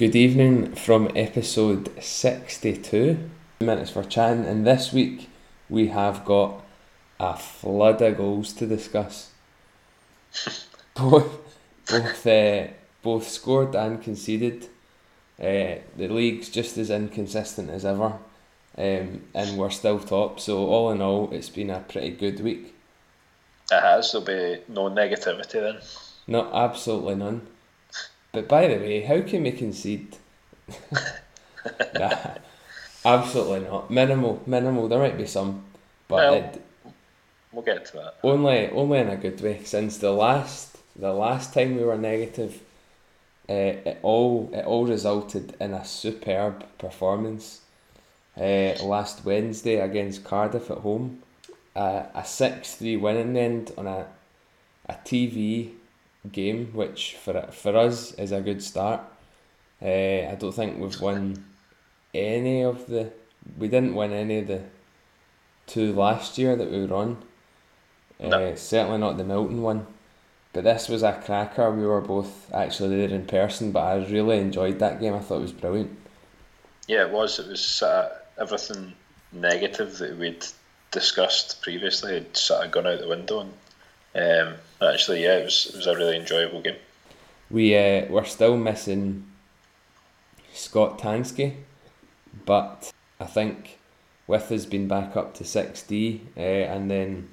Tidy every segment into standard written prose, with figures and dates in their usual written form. Good evening from episode 62, minutes for chatting, and this week we have got a flood of goals to discuss. Both scored and conceded. The league's just as inconsistent as ever, and we're still top, so all in all it's been a pretty good week. It has, there'll be no negativity then. No, absolutely none. But by the way, how can we concede? Nah, absolutely not. Minimal. There might be some, but we'll get to that. Only in a good way. Since the last time we were negative, it all resulted in a superb performance. Last Wednesday against Cardiff at home, a 6-3 win in the end on a TV. Game, which for us is a good start. I don't think we've won any of the. We didn't win any of the two last year that we were on. No. Certainly not the Milton one. But this was a cracker. We were both actually there in person, but I really enjoyed that game. I thought it was brilliant. Yeah, it was. It was everything negative that we'd discussed previously had sort of gone out the window and. Actually, yeah, it was a really enjoyable game. We're still missing Scott Tansky, but I think with us being back up to 6D, and then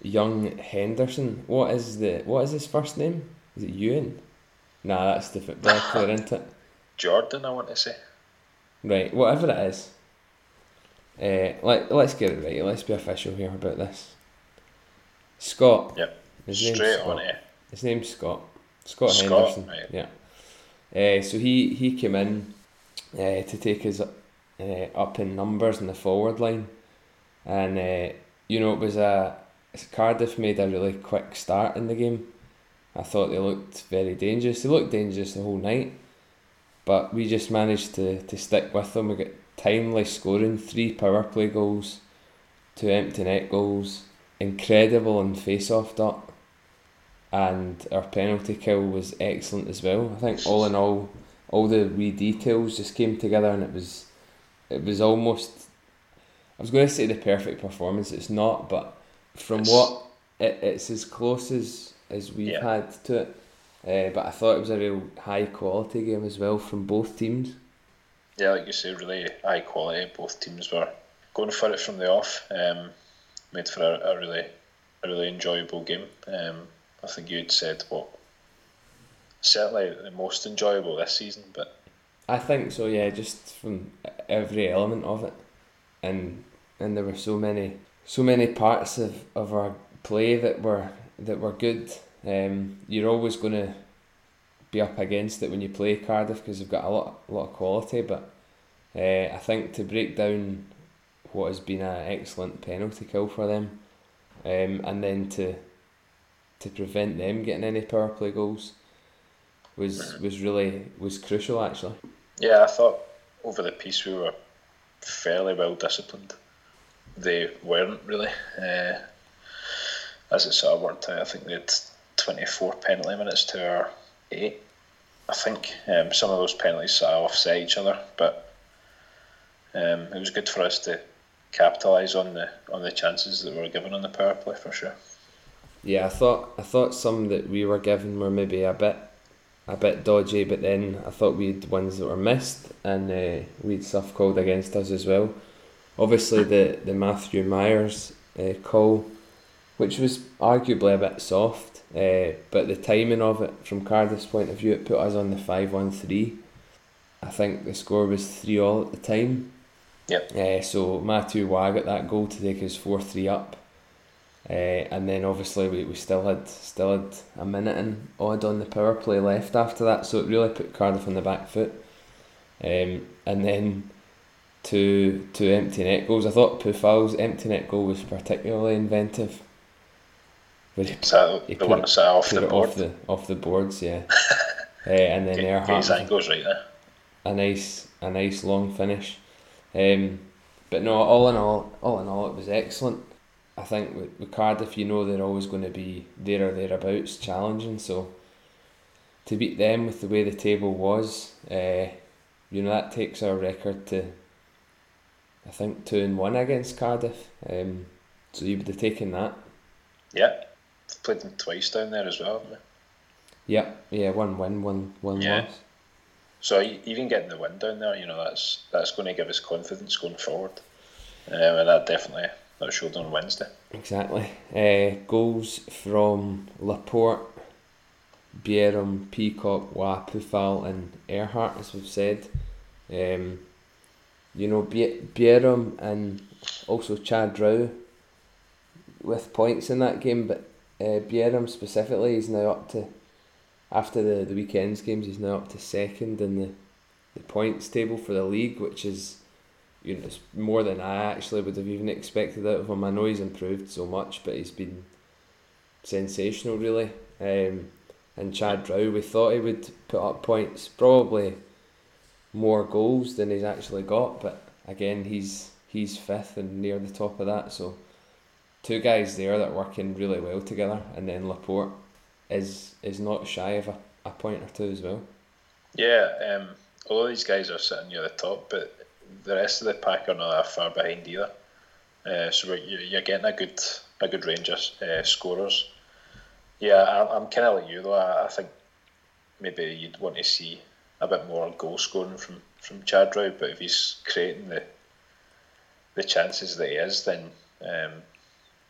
young Henderson. What is his first name? Is it Ewan? Nah, that's the football player, isn't it? Jordan, I want to say. Right, whatever it is. Let's get it right. Let's be official here about this. Scott. Yep. His name's Scott. Scott Henderson. Right. Yeah. So he came in to take us up in numbers in the forward line, and it was Cardiff made a really quick start in the game. I thought they looked very dangerous. They looked dangerous the whole night, but we just managed to stick with them. We got timely scoring, 3 power play goals, 2 empty net goals. Incredible and face-off dot, and our penalty kill was excellent as well. I think all in all the wee details just came together, and it was almost, I was going to say the perfect performance. It's not, but it's as close as we've had to it. But I thought it was a real high quality game as well from both teams. Yeah, like you say, really high quality. Both teams were going for it from the off. Made for a really enjoyable game. I think you'd said certainly the most enjoyable this season. But I think so, yeah, just from every element of it, and there were so many parts of our play that were good. You're always going to be up against it when you play Cardiff because they've got a lot of quality. But I think to break down what has been an excellent penalty kill for them, and then to prevent them getting any power play goals was really crucial actually. Yeah, I thought over the piece we were fairly well disciplined. They weren't really, as it sort of worked out. I think they had 24 penalty minutes to our 8. I think some of those penalties sort of offset each other, but it was good for us to capitalise on the chances that we were given on the power play for sure. Yeah, I thought some that we were given were maybe a bit dodgy, but then I thought we had ones that were missed, and we had stuff called against us as well. Obviously the Matthew Myers call, which was arguably a bit soft, but the timing of it from Cardiff's point of view, it put us on the 5-1-3. I think the score was 3-3 at the time. Yep. So Matthew Wagg got that goal to take us 4-3 up, and then obviously we still had a minute and odd on the power play left after that, so it really put Cardiff on the back foot. And then two empty net goals. I thought Pufahl's empty net goal was particularly inventive. He put it off the board. Off the boards, yeah. And then Earhart. His angle's right there. A nice long finish. But no, all in all, it was excellent. I think with Cardiff, they're always going to be there or thereabouts challenging. So to beat them with the way the table was, you know, that takes our record to, I think, 2-1 against Cardiff. So you would have taken that. Yeah, played them twice down there as well, haven't we? Yeah, yeah, one win, one loss. So even getting the win down there, you know, that's going to give us confidence going forward. And that showed on Wednesday. Exactly. Goals from Laporte, Bjerem, Peacock, Pufahl and Earhart, as we've said. You know, Bjerem and also Chad Rowe with points in that game, but Bjerem specifically is now up to, after the weekend's games, he's now up to second in the points table for the league, which is, you know, it's more than I actually would have even expected out of him. I know he's improved so much, but he's been sensational, really. And Chad Rowe, we thought he would put up points, probably more goals than he's actually got, but again, he's fifth and near the top of that. So two guys there that are working really well together, and then Laporte is not shy of a point or two as well. Yeah, all these guys are sitting near the top, but the rest of the pack are not that far behind either. So you're getting a good range of scorers. Yeah, I'm kind of like you though. I think maybe you'd want to see a bit more goal scoring from Chad Rowe, but if he's creating the chances that he is, then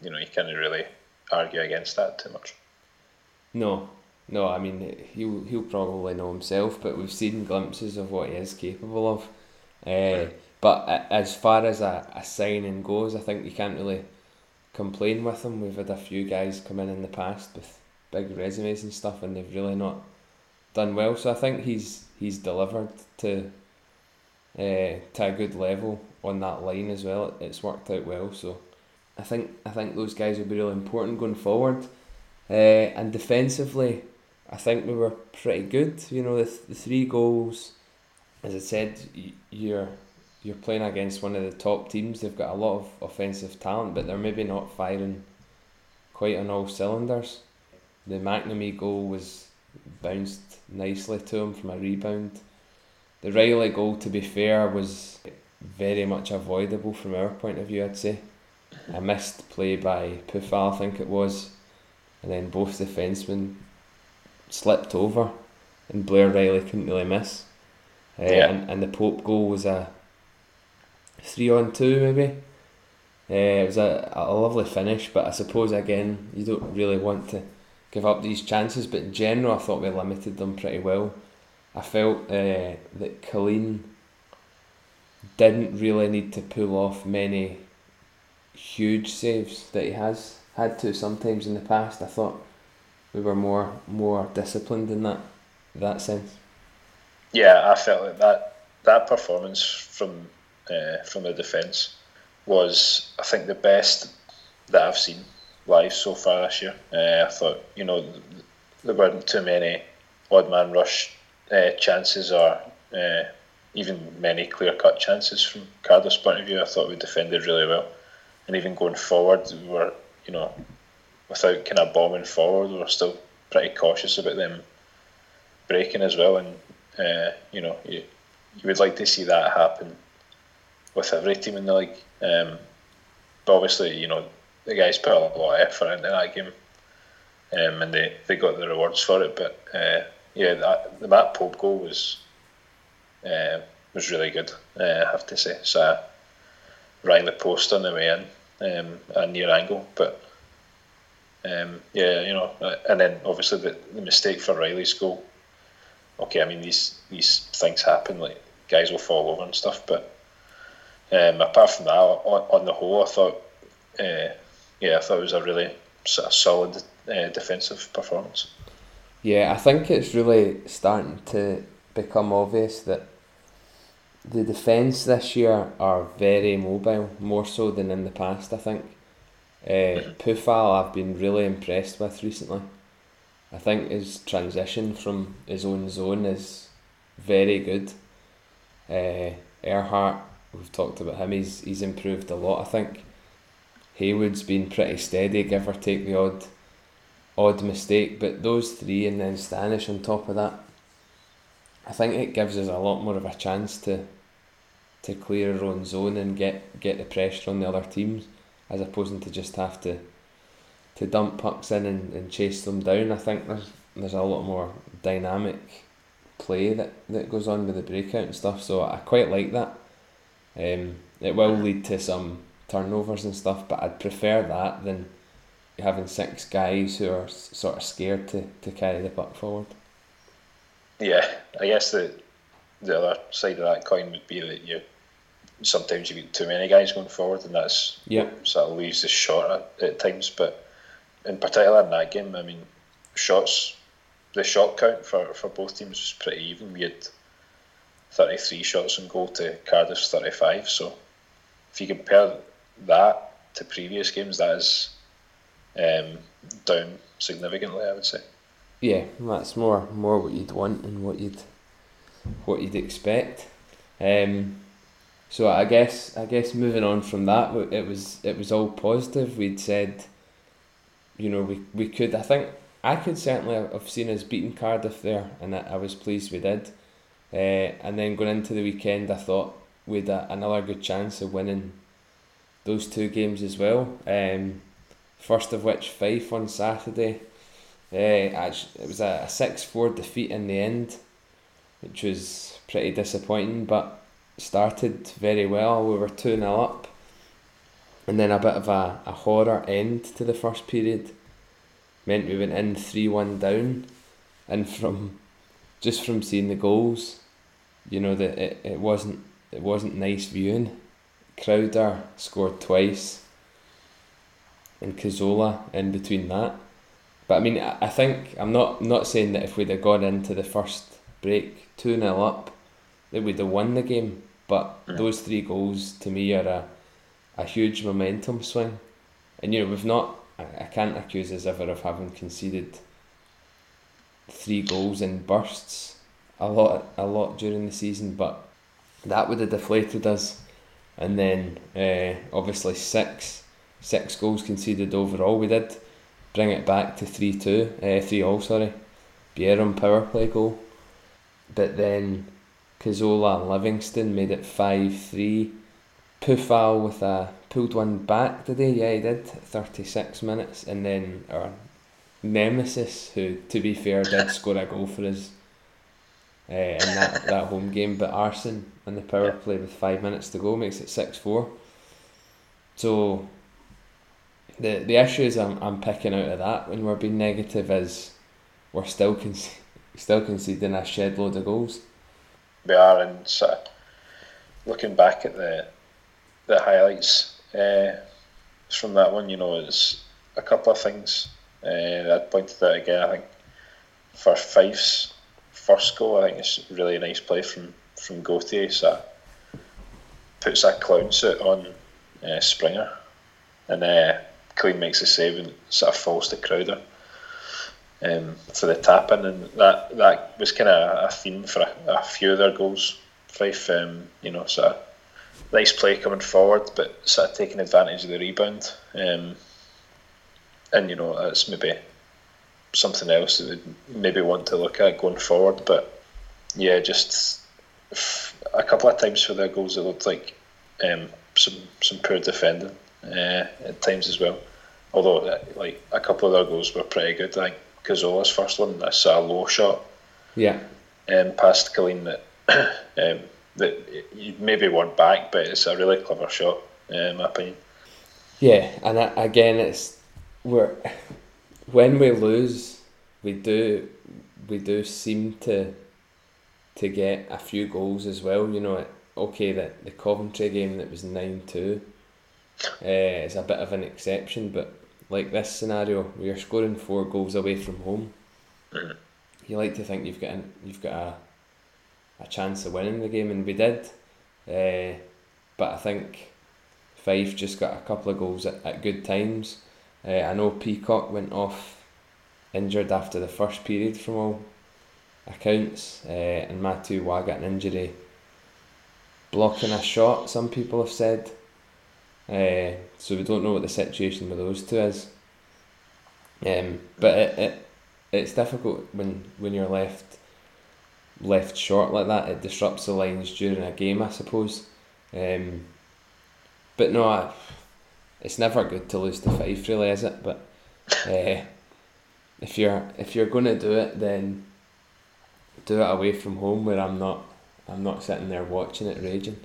you know, you can't really argue against that too much. No, I mean, he'll probably know himself, but we've seen glimpses of what he is capable of. But as far as a signing goes, I think you can't really complain with him. We've had a few guys come in the past with big resumes and stuff, and they've really not done well. So I think he's delivered to a good level on that line as well. It's worked out well. So I think those guys will be really important going forward. And defensively, I think we were pretty good. You know, the three goals. As I said, you're playing against one of the top teams. They've got a lot of offensive talent, but they're maybe not firing quite on all cylinders. The McNamee goal was bounced nicely to him from a rebound. The Riley goal, to be fair, was very much avoidable from our point of view, I'd say. A missed play by Pufahl, I think it was, and then both defensemen slipped over, and Blair Riley couldn't really miss. And the Pope goal was a 3-on-2 maybe. It was a lovely finish, but I suppose again you don't really want to give up these chances, but in general I thought we limited them pretty well. I felt that Colleen didn't really need to pull off many huge saves that he has had to sometimes in the past. I thought we were more disciplined in that sense. Yeah, I felt like that performance from the defence was, I think, the best that I've seen live so far this year. I thought, you know, there weren't too many odd man rush chances or even many clear cut chances from Cardiff's point of view. I thought we defended really well, and even going forward, we were, you know, without kind of bombing forward, we were still pretty cautious about them breaking as well. And you know, you would like to see that happen with every team in the league. But obviously, you know, the guys put a lot of effort into that game, and they got the rewards for it. But the Matt Pope goal was really good, I have to say. So I rang the post on the way in, at a near angle. But you know, and then obviously the mistake for Riley's goal. Okay, I mean, these things happen, like guys will fall over and stuff, but apart from that, on the whole, I thought it was a really sort of solid defensive performance. Yeah, I think it's really starting to become obvious that the defence this year are very mobile, more so than in the past, I think. Pufahl I've been really impressed with recently. I think his transition from his own zone is very good. Earhart, we've talked about him, he's improved a lot, I think. Haywood's been pretty steady, give or take the odd odd mistake, but those three and then Stanish on top of that, I think it gives us a lot more of a chance to clear our own zone and get the pressure on the other teams, as opposed to just have to dump pucks in and chase them down. I think there's a lot more dynamic play that goes on with the breakout and stuff, so I quite like that. It will lead to some turnovers and stuff, but I'd prefer that than having six guys who are sort of scared to carry the puck forward. Yeah, I guess the other side of that coin would be that sometimes you get too many guys going forward, and that's sort of leaves us short at times. But in particular in that game, I mean, the shot count for both teams was pretty even. We had 33 shots on goal to Cardiff's 35. So if you compare that to previous games, that is down significantly, I would say. Yeah, that's more what you'd want and what you'd expect. So I guess moving on from that, it was all positive. We'd said, we could. I could certainly have seen us beating Cardiff there, and I was pleased we did. And then going into the weekend, I thought we'd another good chance of winning those two games as well. First of which, Fife on Saturday. It was a 6-4 defeat in the end, which was pretty disappointing, but started very well. We were 2-0 up, and then a bit of a horror end to the first period meant we went in 3-1 down, and from seeing the goals, that it wasn't nice viewing. Crowder scored twice, and Cazola in between that. But I mean, I think I'm not saying that if we'd have gone into the first break 2-0 up, they would have won the game. But those three goals to me are a huge momentum swing, and we've not. I can't accuse us ever of having conceded three goals in bursts a lot during the season, but that would have deflated us. And then obviously six goals conceded overall. We did bring it back to 3-all. Bjerem power play goal, but then Cazola and Livingston made it 5-3. Pufahl with pulled one back today, he did, 36 minutes. And then our nemesis, who to be fair did score a goal for us in that home game, but Arson on the power play with 5 minutes to go makes it 6-4. So the issues I'm picking out of that when we're being negative is we're still conceding a shed load of goals. We are, and sort of looking back at the highlights from that one, it's a couple of things I'd pointed out again. I think for Fife's first goal, I think it's a really nice play from Gauthier, so puts that clown suit on Springer, and Colleen makes a save and sort of falls to Crowder for the tap-in, and that was kind of a theme for a few of their goals. Fife, sort of nice play coming forward, but sort of taking advantage of the rebound, and that's maybe something else that they'd maybe want to look at going forward. But yeah, just a couple of times for their goals it looked like some poor defending at times as well. Although a couple of their goals were pretty good. I think Cazola's first one, that's a low shot, past Colleen that you maybe want back, but it's a really clever shot, in my opinion. Yeah, and again, when we lose, we do seem to get a few goals as well. That the Coventry game that was 9-2 is a bit of an exception, but like this scenario, where you're scoring 4 goals away from home, you like to think you've got a chance of winning the game, and we did. But I think Fife just got a couple of goals at good times. I know Peacock went off injured after the first period from all accounts, and Matthew Myers got an injury blocking a shot, some people have said. So we don't know what the situation with those two is. But it's difficult when you're left short like that. It disrupts the lines during a game, I suppose. But no, it's never good to lose to Fife, really, is it? But if you're going to do it, then do it away from home, where I'm not sitting there watching it raging.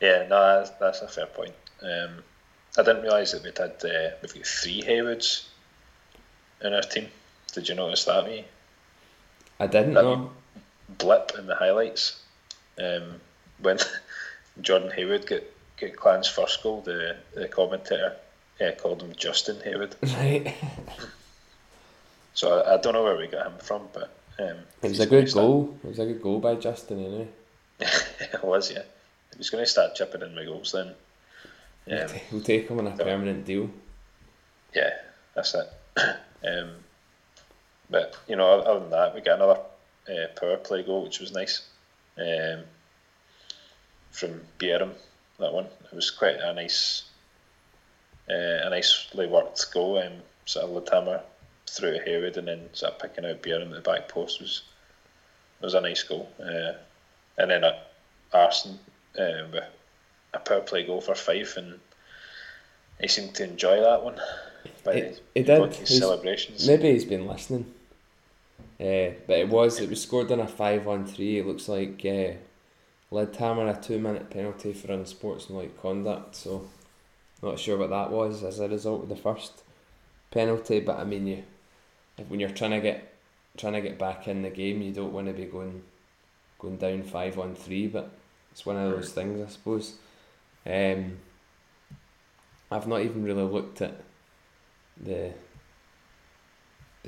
Yeah, no, that's a fair point. I didn't realise that we've got 3 Haywoods in our team. Did you notice that, me? I didn't know. Blip in the highlights. When Jordan Haywood got Clan's first goal, the commentator called him Justin Haywood. Right. So I don't know where we got him from, but it was a good goal. It was a good goal by Justin, anyway. It was, yeah. He's going to start chipping in my goals then. We'll take him on a permanent deal. Yeah, that's it. But, you know, other than that, we got another power play goal, which was nice. From Bjerem, that one. It was quite a nicely worked goal. Sort of Lidhammer through Haywood and then sort of picking out Bjerem at the back post was a nice goal. And then Arson with a power play goal for Fife, and he seemed to enjoy that one. His celebrations. Maybe he's been listening. But it was scored on a 5-on-3. It looks like Lidhammer a 2-minute penalty for unsportsmanlike conduct. So not sure what that was as a result of the first penalty. But I mean, when you're trying to get back in the game, you don't want to be going down 5-on-3, but it's one of those things, I suppose. I've not even really looked at the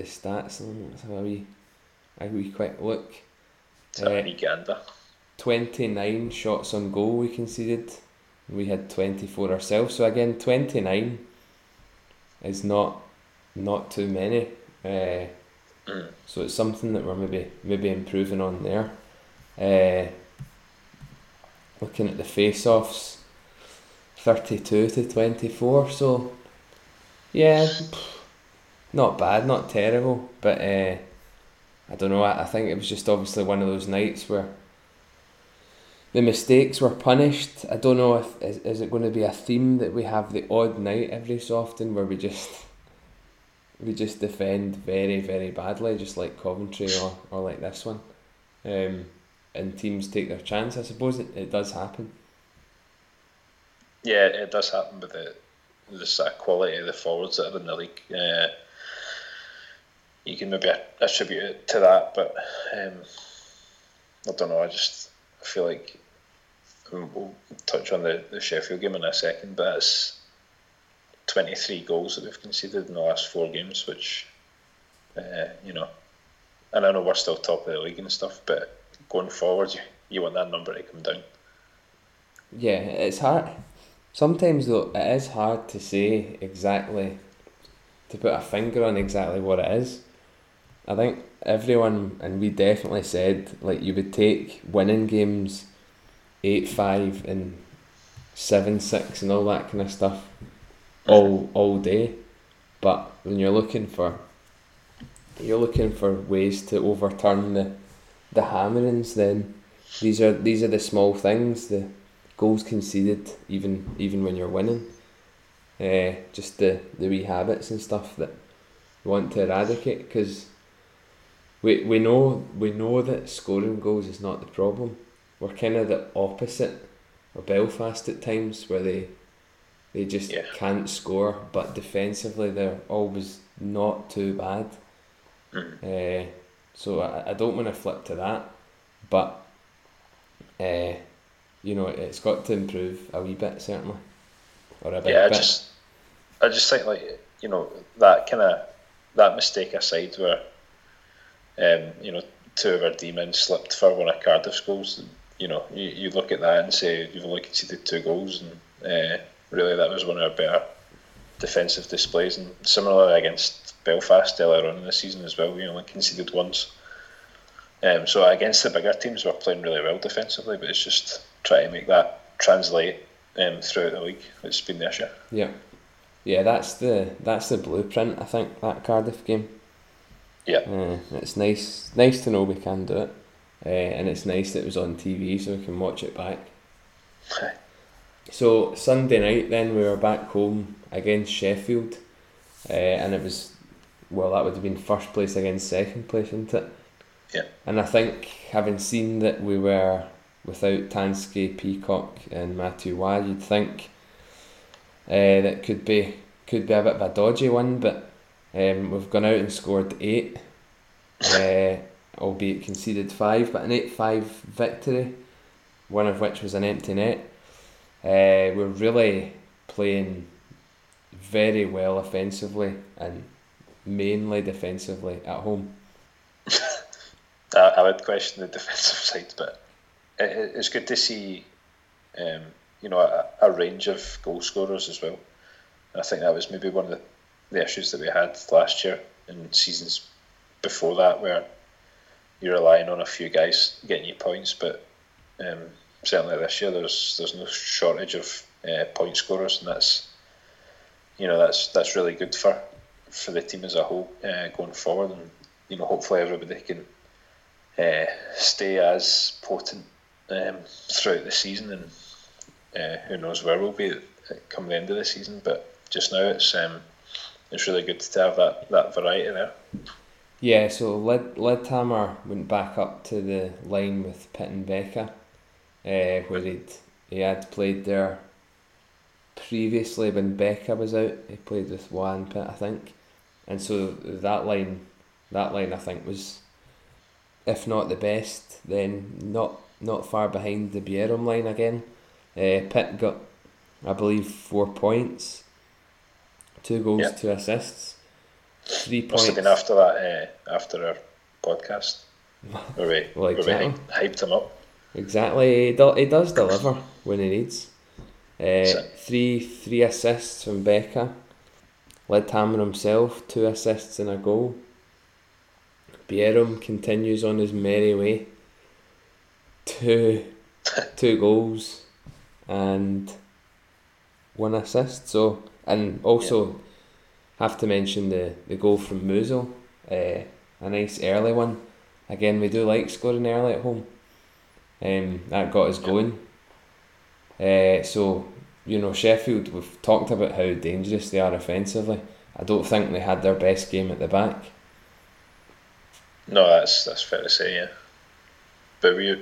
stats. Let's have a wee quick look. It's a wee gander. 29 shots on goal we conceded. We had 24 ourselves. So again, 29 is not too many. So it's something that we're maybe improving on there. Looking at the face-offs, 32-24, so yeah, not bad, not terrible, but I don't know, I think it was just obviously one of those nights where the mistakes were punished. I don't know if is it going to be a theme that we have the odd night every so often where we just defend very, very badly, just like Coventry or like this one. And teams take their chance, I suppose. It does happen. Yeah, it does happen with the sort of quality of the forwards that are in the league. You can maybe attribute it to that, but I don't know, I feel like we'll touch on the Sheffield game in a second, but it's 23 goals that we've conceded in the last 4 games, which, you know, and I know we're still top of the league and stuff, but going forward, you want that number to come down. Yeah, it's hard. Sometimes, though, it is hard to say exactly, to put a finger on exactly what it is. I think everyone, and we definitely said, like, you would take winning games 8-5 and 7-6 and all that kind of stuff all day. But when you're looking for ways to overturn the hammerings, then these are the small things, the goals conceded, even when you're winning, just the wee habits and stuff that you want to eradicate, because we know that scoring goals is not the problem. We're kind of the opposite of Belfast at times, where they just can't score, but defensively they're always not too bad. So I don't want to flip to that, but you know, it's got to improve a wee bit, certainly, or a bit. Yeah, I just think, like, you know, that mistake aside, where you know, 2 of our demons slipped for one of Cardiff's goals. You know, you look at that and say you've only conceded 2 goals, and really that was one of our better defensive displays. And similarly against Belfast earlier on in the season as well, we only conceded once. So against the bigger teams, we're playing really well defensively, but it's just trying to make that translate throughout the league. It's been the issue. Yeah, Yeah, that's the blueprint, I think, that Cardiff game. Yeah. It's nice to know we can do it, and it's nice that it was on TV so we can watch it back. Okay. So Sunday night then we were back home against Sheffield, and it was, well, that would have been first place against second place, wouldn't it? Yeah. And I think, having seen that we were without Tansky, Peacock and Matthew Myers, you'd think that could be a bit of a dodgy one, but we've gone out and scored 8, albeit conceded 5, but an 8-5 victory, one of which was an empty net. We're really playing very well offensively and mainly defensively at home. I would question the defensive side, but it's good to see a range of goal scorers as well. I think that was maybe one of the issues that we had last year and seasons before that, where you're relying on a few guys getting you points, but certainly this year there's no shortage of point scorers, and that's really good for the team as a whole going forward, and hopefully everybody can stay as potent throughout the season, and who knows where we'll be come the end of the season. But just now it's really good to have that variety there. Yeah, so Lidhammer went back up to the line with Pitt and Becker, where he had played there previously when Becker was out. He played with Juan Pitt, I think, and so that line I think was, if not the best, then not far behind the Bjerem line again. Pitt got, I believe, 4 points, 2 goals, yep, 2 assists, 3 points. Must have been after that, after our podcast, where we, well, exactly, hyped him up. Exactly, he does deliver when he needs. Three assists from Becker. Lidhammer himself, 2 assists and a goal. Bjerem continues on his merry way. Two goals and 1 assist. So, and also have to mention the goal from Musil, a nice early one. Again, we do like scoring early at home. That got us going. So, Sheffield, we've talked about how dangerous they are offensively. I don't think they had their best game at the back. No, that's fair to say, yeah. But we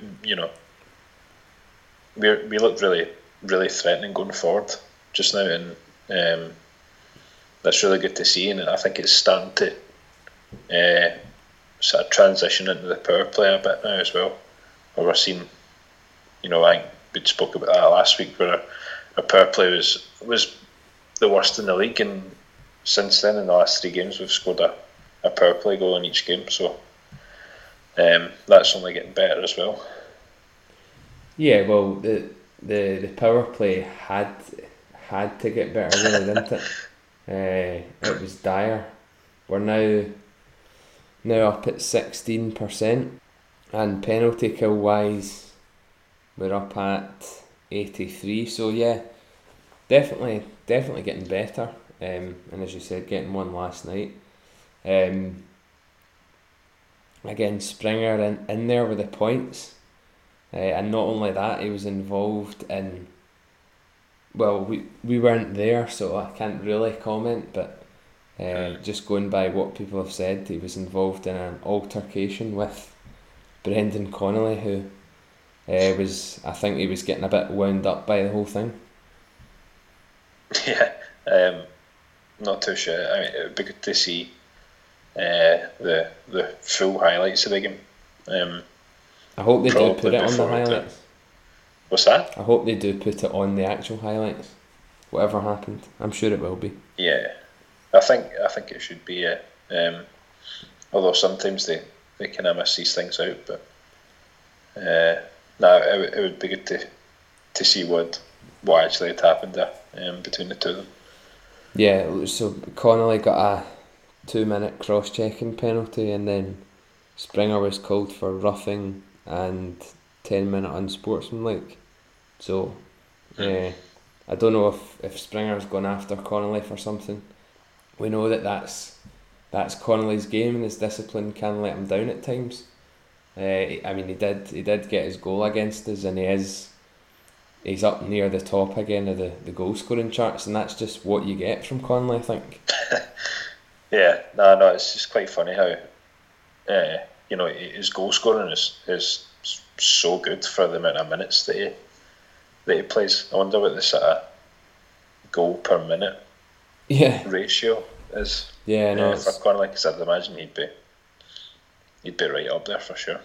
looked really, really threatening going forward just now, and that's really good to see. And I think it's starting to sort of transition into the power play a bit now as well. We're seeing, I think we spoke about that last week, where our power play was the worst in the league, and since then, in the last 3 games, we've scored a power play goal in each game, so that's only getting better as well. Yeah, well, the power play had to get better, really, didn't it? It was dire. We're now up at 16%, and penalty kill wise, we're up at 83%. So yeah, definitely getting better. And as you said, getting one last night. Again, Springer in there with the points, and not only that, he was involved in, well, we weren't there, so I can't really comment, but just going by what people have said, he was involved in an altercation with Brendan Connolly, who I think he was getting a bit wound up by the whole thing. Yeah, not too sure. I mean, it would be good to see the full highlights of the game. I hope they do put it on the highlights. What's that? I hope they do put it on the actual highlights. Whatever happened, I'm sure it will be. Yeah, I think it should be. Yeah. Although sometimes they kind of miss these things out, but it would be good to see what actually had happened there between the two of them. Yeah, so Connolly got a 2-minute cross-checking penalty, and then Springer was called for roughing and 10-minute unsportsmanlike. So I don't know if Springer's gone after Connolly for something. We know that that's Connolly's game, and his discipline can let him down at times. I mean, he did get his goal against us, and he's up near the top again of the goal scoring charts, and that's just what you get from Connolly, I think. Yeah, no, it's just quite funny how his goal scoring is so good for the amount of minutes that he plays. I wonder what the sort of goal per minute ratio is. Yeah, no, for Connolly, because I'd imagine he'd be right up there for sure.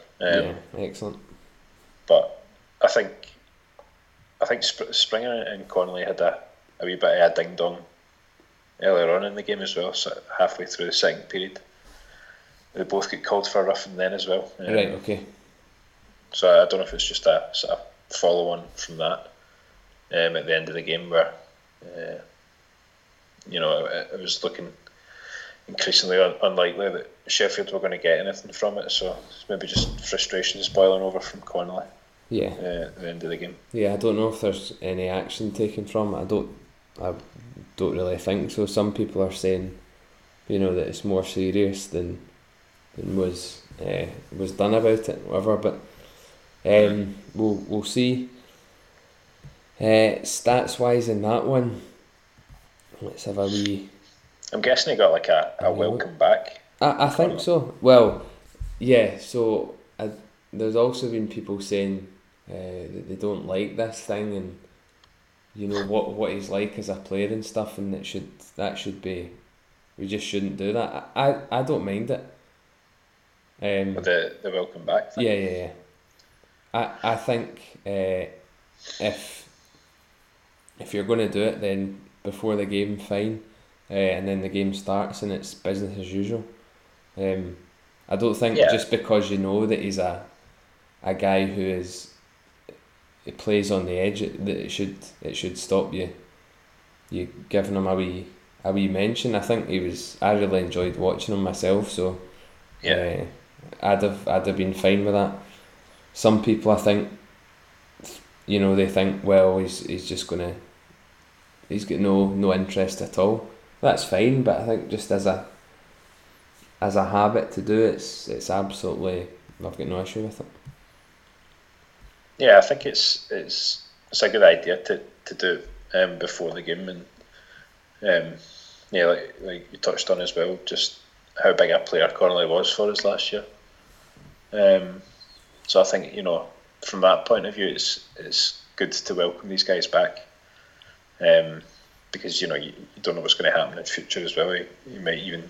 Excellent. But I think Springer and Connolly had a wee bit of a ding dong earlier on in the game as well. So halfway through the second period, they both get called for a roughing then as well. Right. Okay. So I don't know if it's just a sort of follow on from that at the end of the game where it was looking increasingly unlikely that Sheffield were going to get anything from it, so it's maybe just frustrations boiling over from Connolly at the end of the game. I don't know if there's any action taken from it. I don't really think so. Some people are saying that it's more serious than was done about it, whatever, but we'll see. Stats wise in that one, let's have a wee... I'm guessing he got like a welcome back. I think so. Well, yeah, so there's also been people saying that they don't like this thing, and what he's like as a player and stuff, and we just shouldn't do that. I don't mind it. The welcome back thing. Yeah. I think if you're going to do it, then before the game, fine. And then the game starts and it's business as usual. I don't think just because that he's a guy who plays on the edge, it should stop you giving him a wee mention. I think I really enjoyed watching him myself, so I'd have been fine with that. Some people, I think, they think, well, he's just gonna, he's got no interest at all. That's fine, but I think just as a habit to do, it's absolutely, I've got no issue with it. Yeah, I think it's a good idea to do before the game, and like you touched on as well, just how big a player Connolly was for us last year. So I think from that point of view, it's good to welcome these guys back. Because you don't know what's going to happen in the future as well. You might even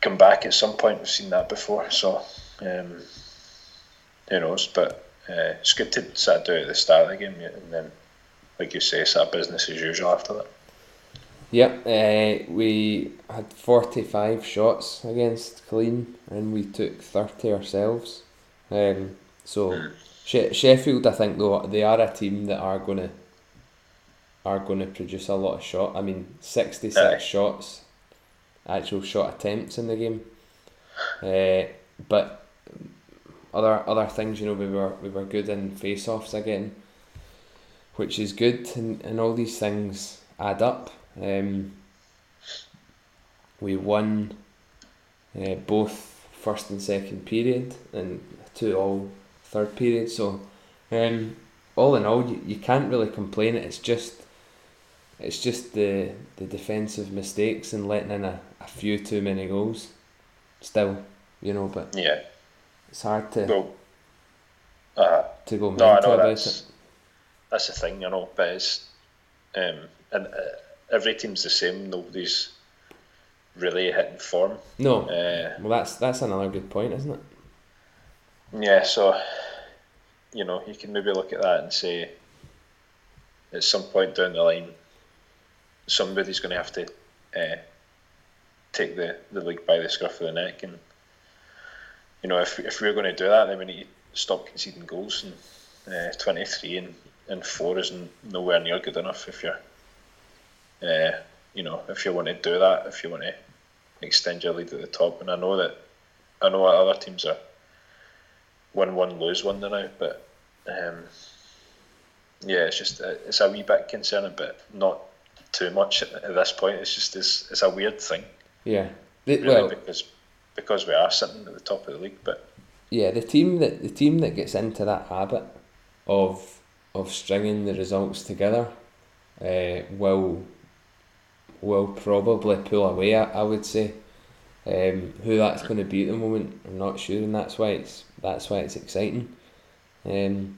come back at some point. We've seen that before, so who knows? But it's good to sort of do it at the start of the game, and then, like you say, sort of business as usual after that. Yep, we had 45 shots against Colleen, and we took 30 ourselves. Sheffield, I think, though, they are a team that are going to produce a lot of shots. I mean, 66 shots, actual shot attempts in the game. But other things, we were good in face-offs again, which is good, and all these things add up. We won both first and second period, and 2-2 third period. So, all in all, you can't really complain. It's just the defensive mistakes and letting in a few too many goals still, but it's hard to go mental about it. That's the thing, but it's every team's the same. Nobody's really hitting form. No. Well, that's another good point, isn't it? Yeah, so you can maybe look at that and say at some point down the line somebody's going to have to take the league by the scruff of the neck, and if we're going to do that, then we need to stop conceding goals, and 23 and 4 is nowhere near good enough if you're if you want to do that, if you want to extend your lead at the top. And I know other teams are win one, lose one now, but Yeah, it's just it's a wee bit concerning, but not too much at this point. It's just it's a weird thing. Yeah, because we are sitting at the top of the league, but yeah, the team that gets into that habit of stringing the results together will probably pull away. I would say who that's going to be at the moment, I'm not sure, and that's why it's exciting. You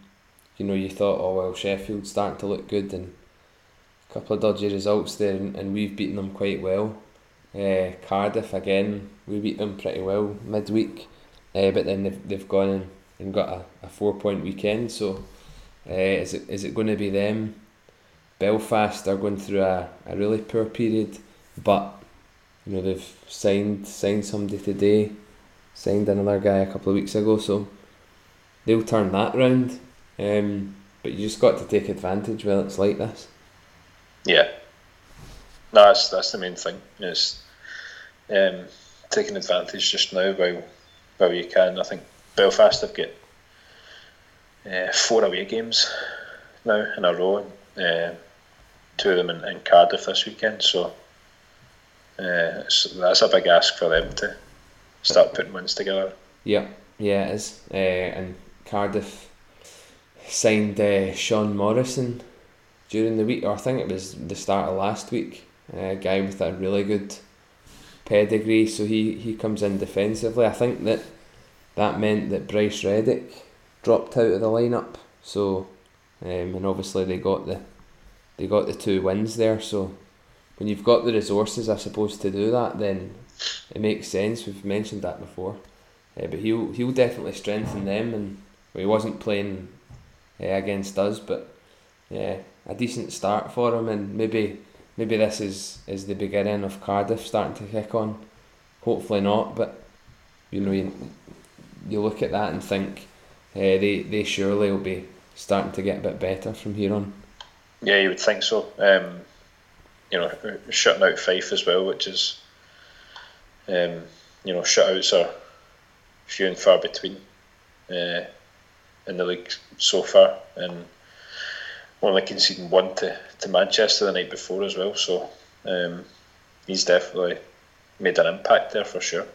know, you thought, oh well, Sheffield's starting to look good, and a couple of dodgy results there, and we've beaten them quite well. Cardiff again, we beat them pretty well midweek, but then they've gone and got a 4-point weekend. So is it going to be them? Belfast are going through a really poor period, but you know they've signed somebody today, signed another guy a couple of weeks ago, so they'll turn that round. But you just got to take advantage when it's like this. Yeah, no, that's the main thing. Is taking advantage just now while you can. I think Belfast have got 4 away games now in a row. 2 of them in Cardiff this weekend, so that's a big ask for them to start putting wins together. Yeah, it is. And Cardiff signed Sean Morrison during the week, or I think it was the start of last week. A guy with a really good pedigree, so he comes in defensively. I think that meant that Bryce Reddick dropped out of the lineup. So and obviously they got the 2 wins there. So when you've got the resources, I suppose, to do that, then it makes sense. We've mentioned that before, but he'll definitely strengthen them. And well, he wasn't playing against us, but yeah, a decent start for him, and maybe this is the beginning of Cardiff starting to kick on. Hopefully not, but you know, you look at that and think they surely will be starting to get a bit better from here on. Yeah, you would think so. You know, shutting out Fife as well, which is you know, shutouts are few and far between in the league so far, and only conceding 1 to Manchester the night before as well, so he's definitely made an impact there for sure.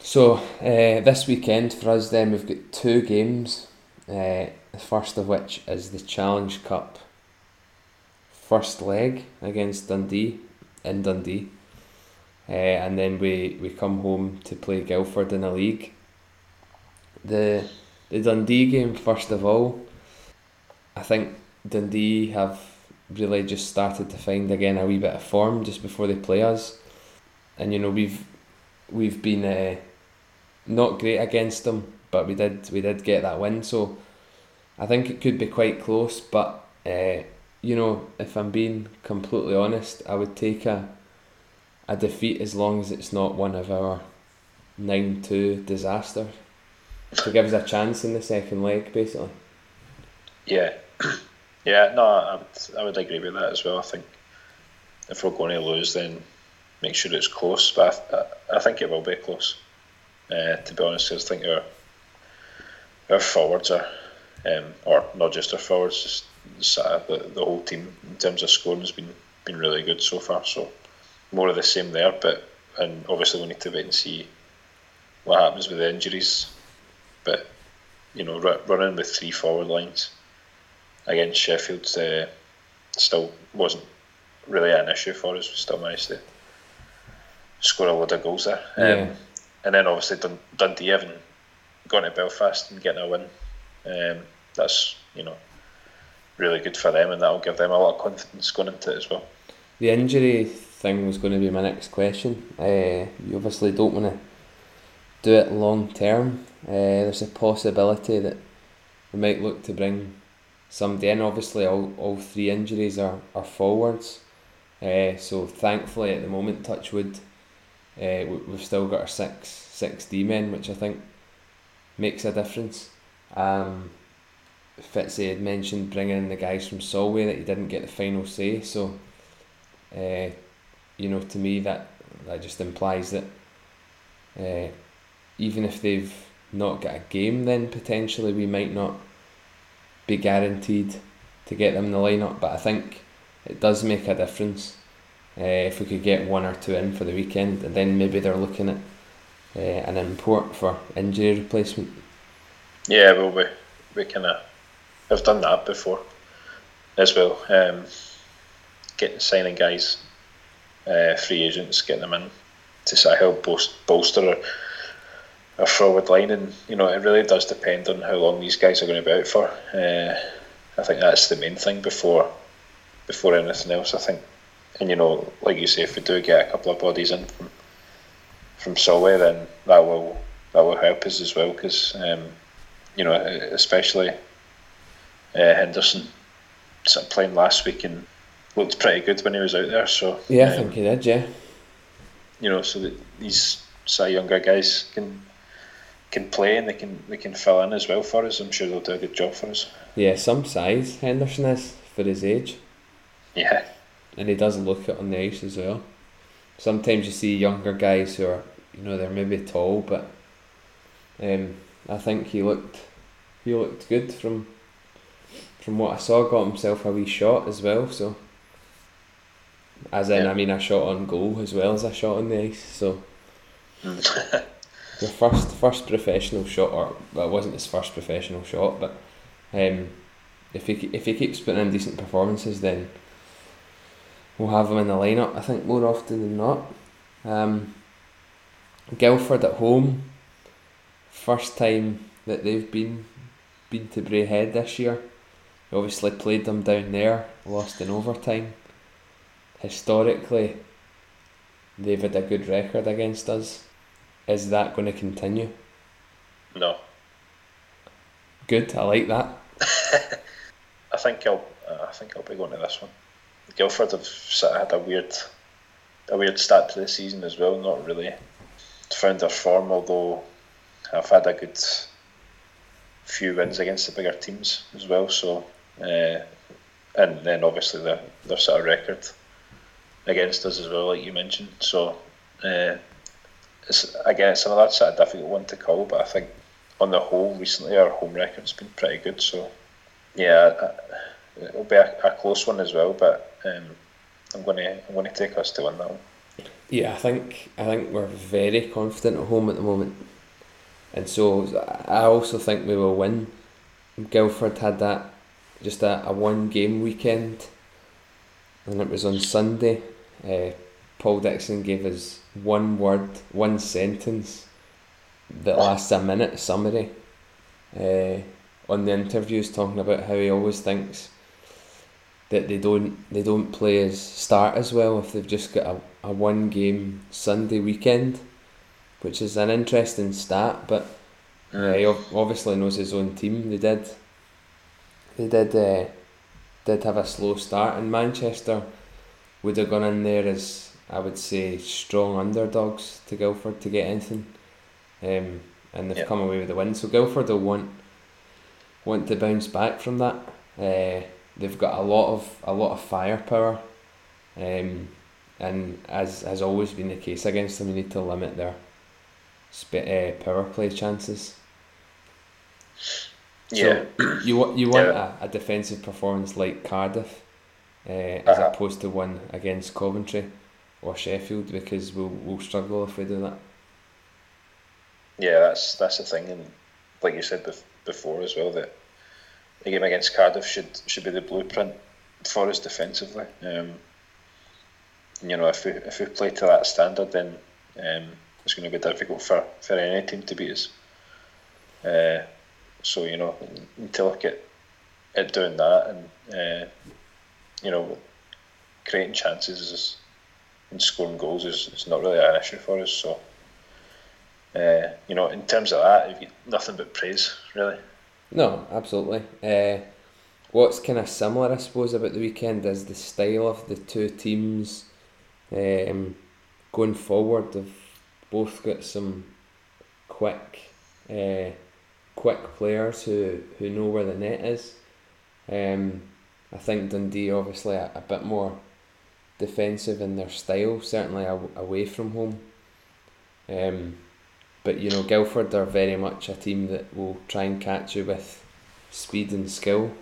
So this weekend for us then, we've got 2 games, the first of which is the Challenge Cup first leg against Dundee in Dundee, and then we come home to play Guildford in the league. The Dundee game, first of all, I think Dundee have really just started to find again a wee bit of form just before they play us, and you know we've been not great against them, but we did get that win, so I think it could be quite close. But you know, if I'm being completely honest, I would take a defeat as long as it's not one of our 9-2 disasters. To give us a chance in the second leg, basically. Yeah. No, I would agree with that as well. I think if we're going to lose, then make sure it's close. But I think it will be close. To be honest, because I think our forwards are, or not just our forwards, just the whole team in terms of scoring has been really good so far. So more of the same there. But and obviously we need to wait and see what happens with the injuries. But you know, running with 3 forward lines against Sheffield still wasn't really an issue for us. We still managed to score a load of goals there. And then obviously Dundee having gone to Belfast and getting a win, that's, you know, really good for them, and that'll give them a lot of confidence going into it as well. The injury thing was going to be my next question. You obviously don't want to do it long term. There's a possibility that we might look to bring somebody in. Obviously all 3 injuries are forwards, so thankfully at the moment, touch wood, we've still got our 6 D-men, which I think makes a difference. Fitzy had mentioned bringing in the guys from Solway that he didn't get the final say, so you know, to me that just implies that even if they've not got a game, then potentially we might not be guaranteed to get them in the lineup, but I think it does make a difference if we could get one or two in for the weekend, and then maybe they're looking at an import for injury replacement. Yeah, well, we kind of have done that before as well. Signing guys, free agents, getting them in to sort of help bolster our forward line, and you know, it really does depend on how long these guys are going to be out for. I think that's the main thing before anything else, I think. And you know, like you say, if we do get a couple of bodies in from Solway, then that will help us as well, because you know, especially Henderson sort of playing last week and looked pretty good when he was out there. So yeah, I think he did. Yeah, you know, so that these sort of younger guys can play and they can fill in as well for us. I'm sure they'll do a good job for us. Yeah, some size Henderson is for his age. Yeah, and he does look it on the ice as well. Sometimes you see younger guys who are, you know, they're maybe tall, but I think he looked good from what I saw. Got himself a wee shot as well. So. As in, yeah. I mean, I shot on goal as well as I shot on the ice, so... The first professional shot, or... Well, it wasn't his first professional shot, but... if he keeps putting in decent performances, then... We'll have him in the lineup, I think, more often than not. Guildford at home. First time that they've been to Bray Head this year. We obviously played them down there, lost in overtime. Historically, they've had a good record against us. Is that going to continue? No. Good, I like that. I think I'll be going to this one. Guildford have sort of had a weird start to the season as well. Not really found their form, although I've had a good few wins against the bigger teams as well. So, and then obviously their sort of record against us as well, like you mentioned. So it's, again, it's another sort of difficult one to call, but I think on the whole recently our home record's been pretty good, so yeah, it'll be a close one as well, but I'm going to take us to win that one. Yeah, I think we're very confident at home at the moment, and so I also think we will win. Guildford had that just a one game weekend, and it was on Sunday. Paul Dixon gave us one word, one sentence that lasts a minute summary on the interviews, talking about how he always thinks that they don't play as start as well if they've just got a one game Sunday weekend, which is an interesting stat, but he obviously knows his own team. They did have a slow start, and Manchester would have gone in there as, I would say, strong underdogs to Guildford to get anything, and they've come away with the win. So Guildford will want to bounce back from that. They've got a lot of firepower, and as has always been the case against them, you need to limit their power play chances. Yeah, so you want a defensive performance like Cardiff, as opposed to one against Coventry or Sheffield, because we'll struggle if we do that. Yeah, that's the thing, and like you said before as well, that the game against Cardiff should be the blueprint for us defensively. You know, if we play to that standard, then it's going to be difficult for any team to beat us. So, you know, you need to look at doing that, and you know, creating chances and scoring goals is not really an issue for us. So, you know, in terms of that, you've got nothing but praise, really. No, absolutely. What's kind of similar, I suppose, about the weekend is the style of the two teams going forward. They've both got some quick players who know where the net is. I think Dundee obviously a bit more defensive in their style, certainly away from home. But you know, Guildford are very much a team that will try and catch you with speed and skill.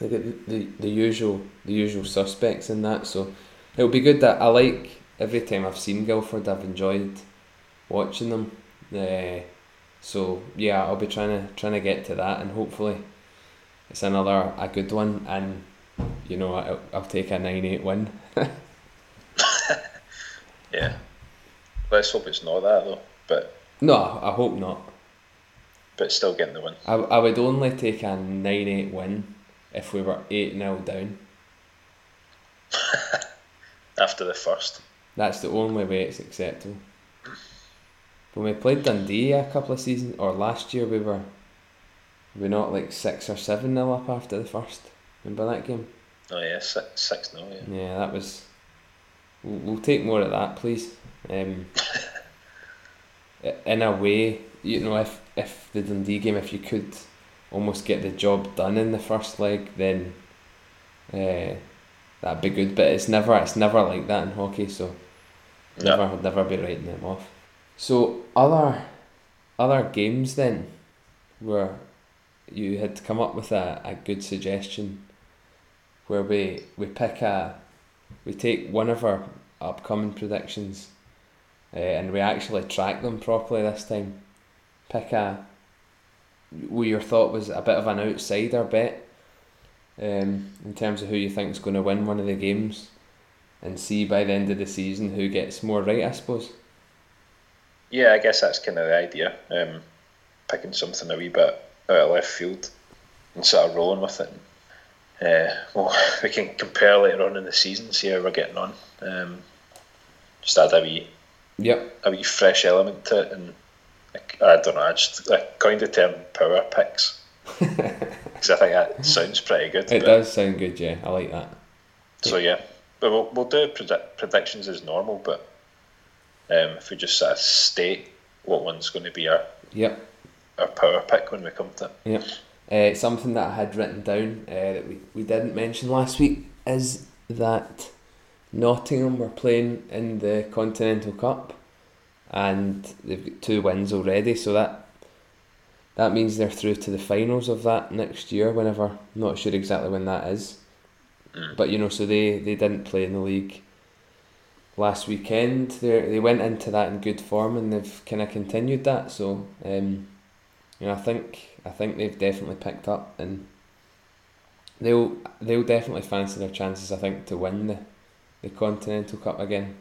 they get the usual suspects in that. So it'll be good. That I like every time I've seen Guildford, I've enjoyed watching them. So yeah, I'll be trying to get to that, and hopefully it's another good one. And you know, I'll take a 9-8 win. Yeah, let's hope it's not that though. But no, I hope not. But still getting the win. I would only take a 9-8 win if we were 8-0 down. After the first. That's the only way it's acceptable. When we played Dundee a couple of seasons, or last year, we were not like 6 or 7-0 up after the first. Remember that game? Oh yeah, 6-0. Yeah. Yeah, that was. We'll take more of that, please. In a way, you know, if the Dundee game, if you could almost get the job done in the first leg, then that'd be good. But it's never like that in hockey, so no. never be writing them off. So other games then, where you had come up with a good suggestion, where we take one of our upcoming predictions, and we actually track them properly this time. Pick a, who you thought was a bit of an outsider bet, in terms of who you think is going to win one of the games, and see by the end of the season who gets more right, I suppose. Yeah, I guess that's kind of the idea. Picking something a wee bit out of left field and sort of rolling with it. Well, we can compare later on in the season, see how we're getting on. Just add a wee fresh element to it, and I don't know. I coined the term power picks because I think that sounds pretty good. It does sound good, yeah. I like that. So yeah, but we'll do predictions as normal, but if we just sort of state what one's going to be our power pick when we come to it. Yep. Something that I had written down that we didn't mention last week is that Nottingham were playing in the Continental Cup and they've got 2 wins already, so that means they're through to the finals of that next year, whenever, not sure exactly when that is. But you know, so they didn't play in the league last weekend. They went into that in good form and they've kind of continued that, so you know, I think they've definitely picked up, and they'll definitely fancy their chances, I think, to win the Continental Cup again.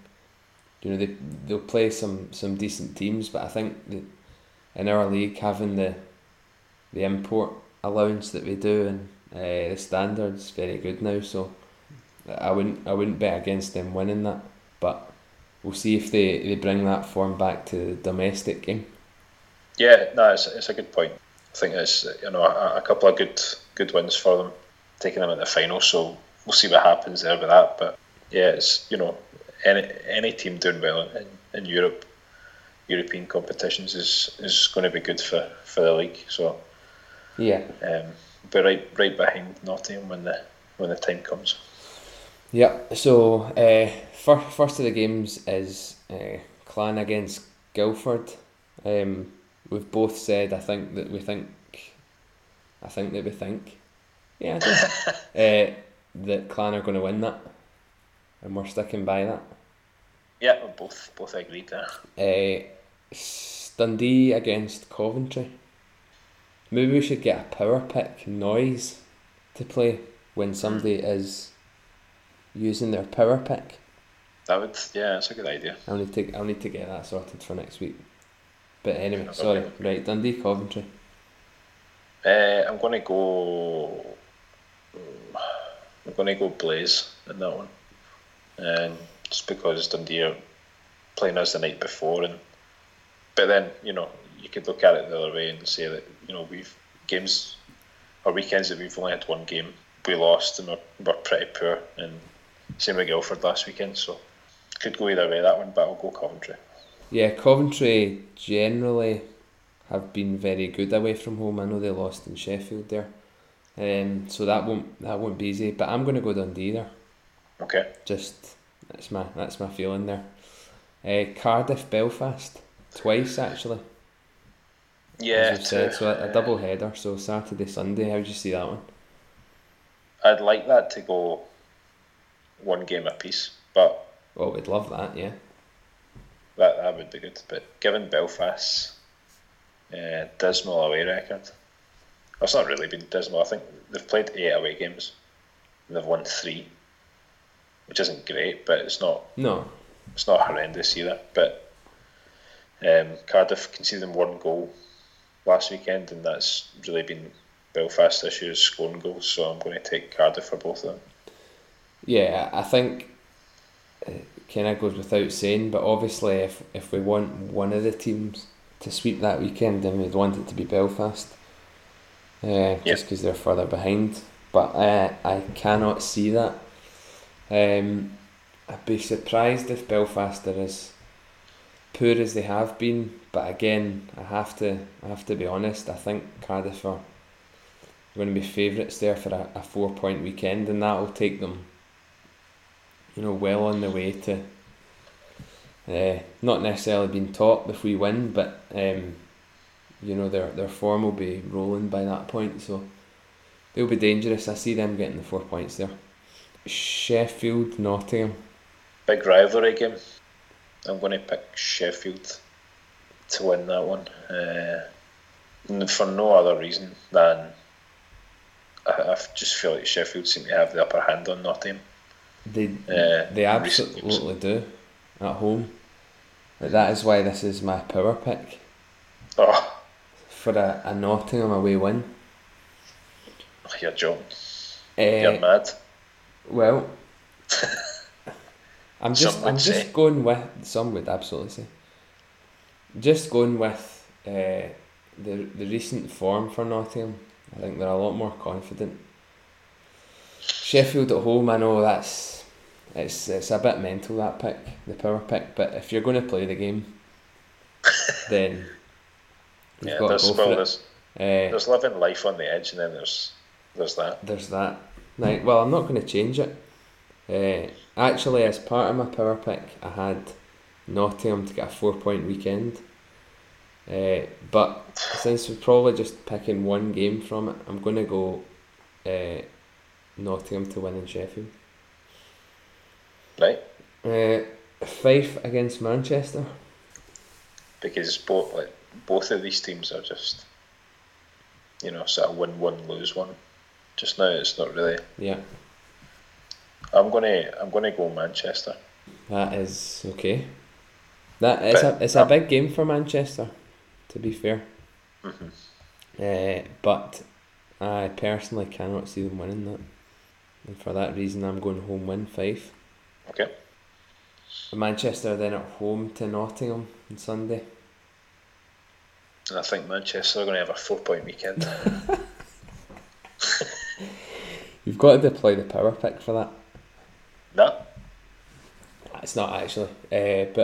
You know, they'll play some decent teams, but I think that in our league, having the import allowance that we do, and the standard's very good now, so I wouldn't bet against them winning that, but we'll see if they bring that form back to the domestic game. Yeah, no, it's a good point. I think it's, you know, a couple of good wins for them, taking them at the final. So we'll see what happens there with that. But yeah, it's, you know, any team doing well in European competitions is going to be good for the league. So yeah, we're right behind Nottingham when the time comes. Yeah. So first of the games is Clan against Guildford. We've both said that Clan are going to win that, and we're sticking by that. Yeah, we both agreed there. Dundee against Coventry. Maybe we should get a power pick noise to play when somebody is using their power pick. That's a good idea. I'll need to get that sorted for next week. But anyway, sorry. Right, Dundee, Coventry. I'm going to go Blaze in that one. Just because Dundee are playing us the night before, but then, you know, you could look at it the other way and say that, you know, we've games or weekends that we've only had one game, we lost, and we're pretty poor, and same with Guildford last weekend, so could go either way that one, but I'll go Coventry. Yeah, Coventry generally have been very good away from home. I know they lost in Sheffield there, so that won't be easy. But I'm going to go Dundee there. Okay. Just that's my feeling there. Cardiff, Belfast, twice actually. Yeah. As you said, so a double header. So Saturday, Sunday. How do you see that one? I'd like that to go one game apiece, but... Well, we'd love that, yeah. That would be good, but given Belfast's dismal away record, it's not really been dismal. I think they've played 8 away games and they've won 3, which isn't great, but it's not... No. It's not horrendous either, but Cardiff conceded 1 goal last weekend, and that's really been Belfast issues, scoring goals, so I'm going to take Cardiff for both of them. Yeah, I think it kind of goes without saying, but obviously if we want one of the teams to sweep that weekend, then we'd want it to be Belfast, just because they're further behind, but I cannot see that. I'd be surprised if Belfast are as poor as they have been, but again, I have to be honest. I think Cardiff are going to be favourites there for a 4-point weekend, and that will take them, well on the way to not necessarily being top if we win, but their form will be rolling by that point, so they'll be dangerous. I see them getting the 4 points there. Sheffield, Nottingham. Big rivalry game. I'm going to pick Sheffield to win that one, for no other reason than I just feel like Sheffield seem to have the upper hand on Nottingham. They absolutely do at home, but that is why this is my power pick for a Nottingham away win. You're joking. You're mad. Well, I'm just going with, some would absolutely say, just going with the recent form for Nottingham. I think they're a lot more confident. Sheffield at home, I know that's it's a bit mental, that pick, the power pick, but if you're going to play the game, then you've got to go for it. There's living life on the edge, and then there's that. Like, well, I'm not going to change it. Actually, as part of my power pick, I had Nottingham to get a 4-point weekend. But since we're probably just picking one game from it, I'm going to go Nottingham to win in Sheffield. Right. Fife against Manchester. Because both of these teams are just, sort of win one, lose one. Just now, it's not really. Yeah. I'm gonna go Manchester. That is okay. It's a big game for Manchester, to be fair. Mm-hmm. But I personally cannot see them winning that, and for that reason, I'm going home win Fife. Okay. Manchester then at home to Nottingham on Sunday. I think Manchester are going to have a 4-point weekend. You've got to deploy the power pick for that. No. It's not actually. It's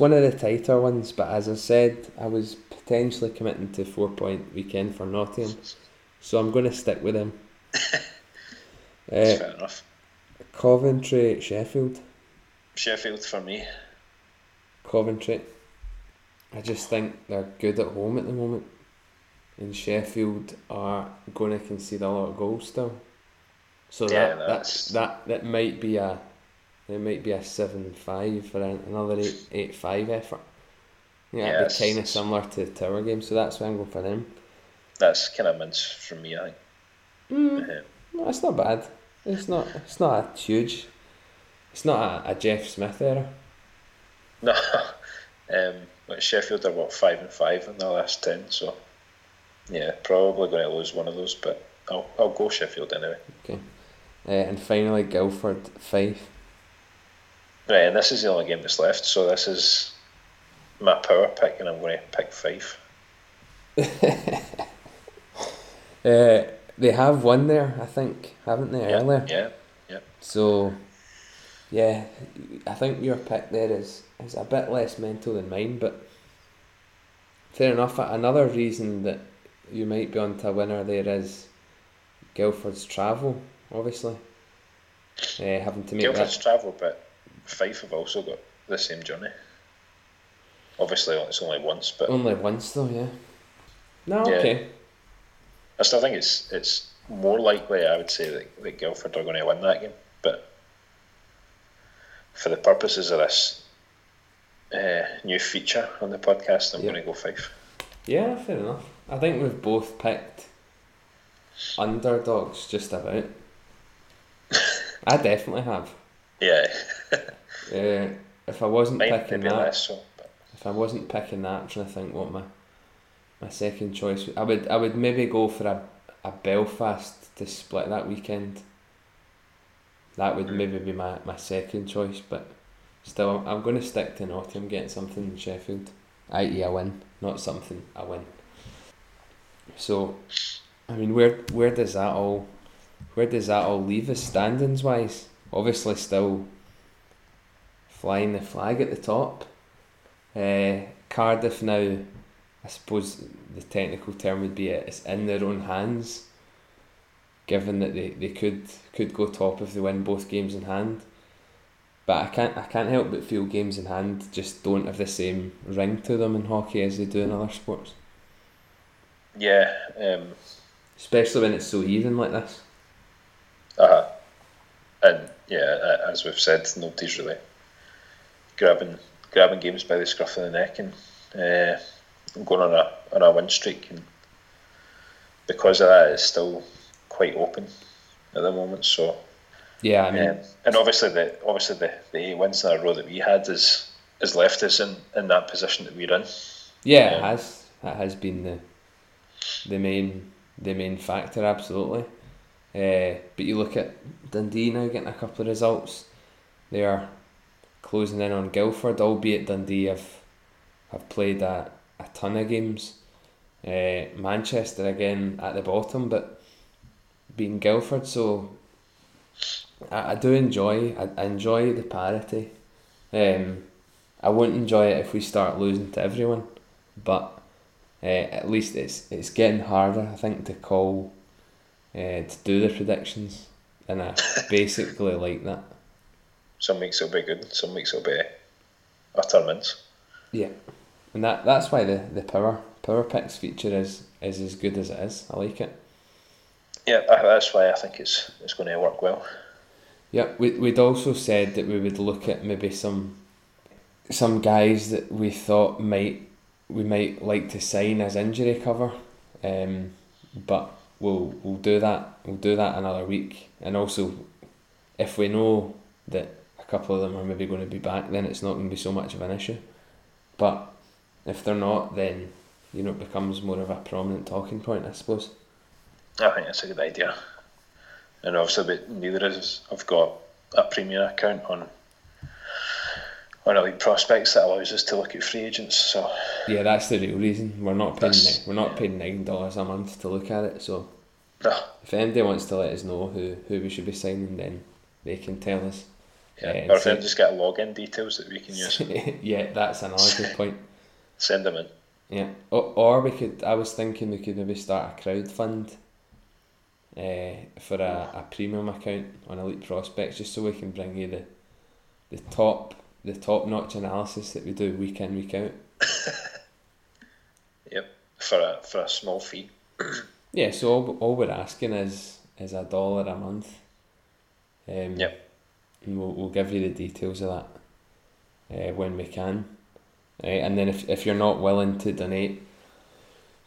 one of the tighter ones, but as I said, I was potentially committing to 4-point weekend for Nottingham, so I'm going to stick with him. That's fair enough. Coventry, Sheffield. Sheffield for me. Coventry. I just think they're good at home at the moment. And Sheffield are going to concede a lot of goals still, so that might be a 7-5 for another 8-5 effort. Yeah, it'd be kind of similar to the Tower game, so that's why I'm going for them. That's kind of mince from me, I think. No, it's not bad. It's not a huge. It's not a Jeff Smith error. No, Sheffield are 5-5 in their last 10, so. Yeah, probably going to lose one of those, but I'll go Sheffield anyway. Okay, and finally Guildford, Fife. Right, and this is the only game that's left, so this is my power pick, and I'm going to pick Fife. They have won there, I think, haven't they? Yeah, earlier? Yeah. So, yeah, I think your pick there is a bit less mental than mine, but fair enough. Another reason that you might be onto a winner there is Guildford's travel, obviously. Having to make Guildford's travel, but Fife have also got the same journey. Obviously, it's only once, but only once though, yeah. No, yeah. Okay. I still think it's more likely, I would say, that Guildford are going to win that game. But for the purposes of this new feature on the podcast, I'm going to go Fife. Yeah, fair enough. I think we've both picked underdogs just about. I definitely have. Yeah. If I wasn't picking that, I'm trying to think what my second choice was. I would maybe go for a Belfast to split that weekend. That would maybe be my second choice, but still, I'm going to stick to Nottingham getting something in Sheffield, i.e. a win, not something, a win. So, I mean, where does that all leave us standings wise? Obviously, still flying the flag at the top. Cardiff now, I suppose the technical term would be it's in their own hands, given that they could go top if they win both games in hand. But I can't help but feel games in hand just don't have the same ring to them in hockey as they do in other sports. Yeah. Especially when it's so even like this. And yeah, as we've said, nobody's really grabbing games by the scruff of the neck and going on a win streak, and because of that, it's still quite open at the moment. So. Yeah, I mean, and obviously the 8 wins in a row that we had has left us in that position that we're in. Yeah, it has been the main factor, absolutely. But you look at Dundee now getting a couple of results. They are closing in on Guildford, albeit Dundee have played a ton of games. Manchester again at the bottom, but beating Guildford, so. I do enjoy. I enjoy the parity. I won't enjoy it if we start losing to everyone, but at least it's getting harder, I think, to call, to do the predictions, and I basically like that. Some weeks it'll be good. Some weeks it'll be utter mince. Yeah, and that's why the power picks feature is as good as it is. I like it. Yeah, that's why I think it's going to work well. Yeah, we'd also said that we would look at maybe some guys that we thought might like to sign as injury cover, but we'll do that another week. And also, if we know that a couple of them are maybe going to be back, then it's not going to be so much of an issue. But if they're not, then it becomes more of a prominent talking point, I suppose. I think that's a good idea. And obviously, but neither of us have got a premium account on Elite Prospects that allows us to look at free agents. So yeah, that's the real reason. We're not paying $9 a month to look at it. So if anybody wants to let us know who we should be signing, then they can tell us. Yeah, or if they just get login details that we can use. Yeah, that's another good point. Send them in. Yeah, or we could. I was thinking we could maybe start a crowdfund. For a premium account on Elite Prospects, just so we can bring you the top notch analysis that we do week in, week out. Yep, for a small fee. Yeah, so all we're asking is $1 a month. Yep. And we'll give you the details of that when we can. And then if you're not willing to donate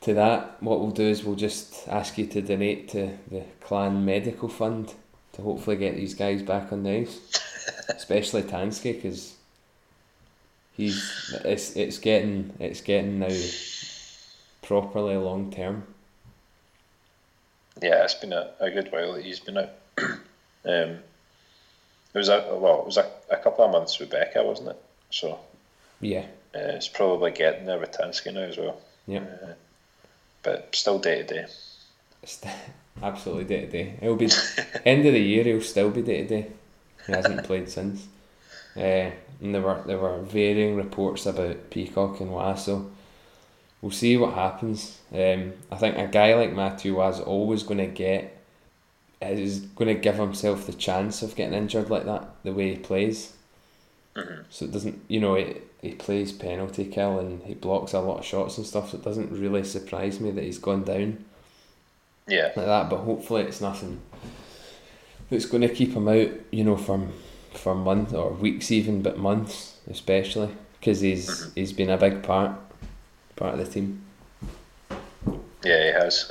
to that, what we'll do is we'll just ask you to donate to the Clan Medical Fund to hopefully get these guys back on the ice, especially Tansky, because it's getting now properly long term. Yeah, it's been a good while that he's been out. It was a couple of months with Becker, wasn't it? So yeah, it's probably getting there with Tansky now as well. Yeah. But still day to day. Absolutely day to day. It'll be end of the year. He'll still be day to day. He hasn't played since. And there were varying reports about Peacock and Waso. We'll see what happens. I think a guy like Matthew Myers is going to give himself the chance of getting injured like that. The way he plays. Mm-hmm. So it doesn't, he plays penalty kill and he blocks a lot of shots and stuff, so it doesn't really surprise me that he's gone down. yeah, like that. But hopefully it's nothing that's going to keep him out, you know, for months or weeks even, but months especially, because he's been a big part of the team. Yeah, he has.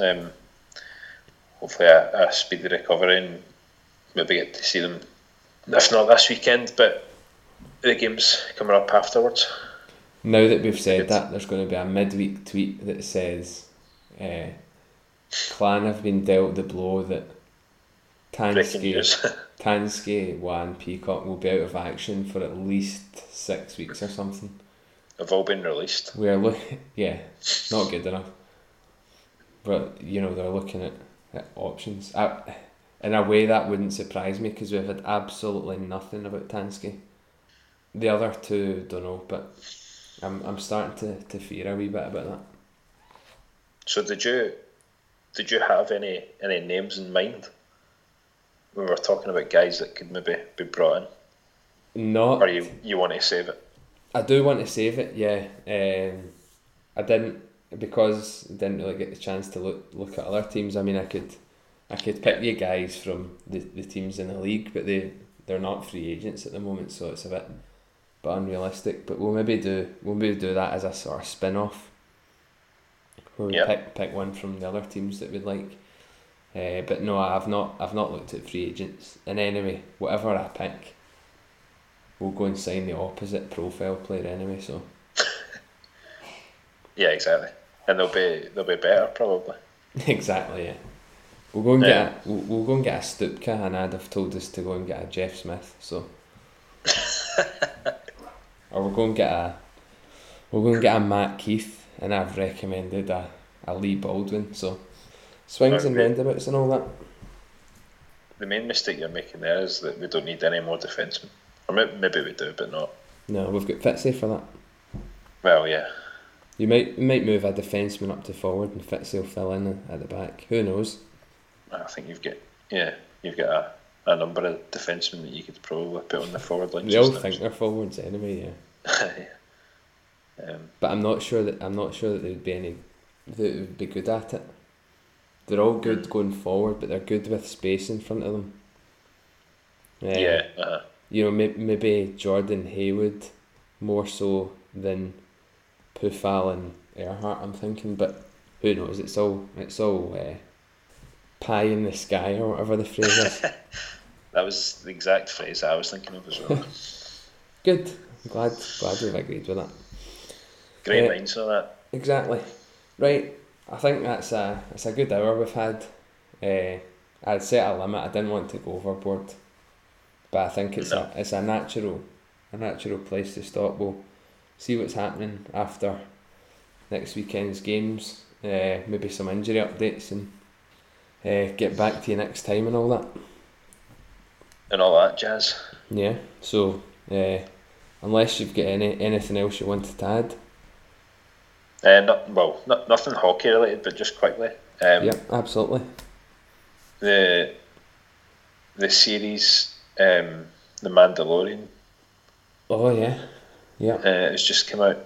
Hopefully a speedy recovery and maybe get to see them, if not this weekend, but the game's coming up afterwards. Now that we've said that, there's going to be a midweek tweet that says Clan have been dealt the blow that Tansky, Juan, Peacock will be out of action for at least 6 weeks or something. They've all been released. We are looking, yeah, not good enough. But, you know, they're looking at options. In a way, that wouldn't surprise me, because we've had absolutely nothing about Tansky. The other two, don't know, but I'm starting to fear a wee bit about that. So did you have any names in mind when we were talking about guys that could maybe be brought in? Not. Or you want to save it? I do want to save it, yeah. I didn't really get the chance to look at other teams. I mean, I could pick you guys from the teams in the league, but they're not free agents at the moment, so it's a bit unrealistic. But we'll maybe do that as a sort of spin-off, where we pick one from the other teams that we'd like. But no, I've not looked at free agents. And anyway, whatever I pick, we'll go and sign the opposite profile player anyway. So. Yeah, exactly. And they'll be better probably. Exactly, yeah. We'll go and get a Stupka, and I'd have told us to go and get a Jeff Smith, so or we'll go and get a Matt Keith, and I've recommended a Lee Baldwin, so swings and roundabouts and all that. The main mistake you're making there is that we don't need any more defensemen. Or maybe we do, but not. No, we've got Fitzy for that. Well, yeah. You might move a defenseman up to forward and Fitzy will fill in at the back. Who knows? I think you've got a number of defensemen that you could probably put on the forward line. They all think they're forwards anyway, yeah. Yeah. But I'm not sure that there'd be any that would be good at it. They're all good going forward, but they're good with space in front of them. You know, maybe Jordan Haywood more so than Pufahl and Earhart, I'm thinking, but who knows? It's all pie in the sky or whatever the phrase is. That was the exact phrase I was thinking of as well. Good. I'm glad we've agreed with that. Great minds on that. Exactly. Right. I think that's a good hour we've had. I'd set a limit. I didn't want to go overboard, but I think it's a natural place to stop. We'll see what's happening after next weekend's games. Maybe some injury updates and. Get back to you next time and all that. And all that jazz. Yeah, so unless you've got anything else you wanted to add? Nothing hockey related, but just quickly. Yeah, absolutely. The series, The Mandalorian. Oh, yeah. Yeah. It's just come out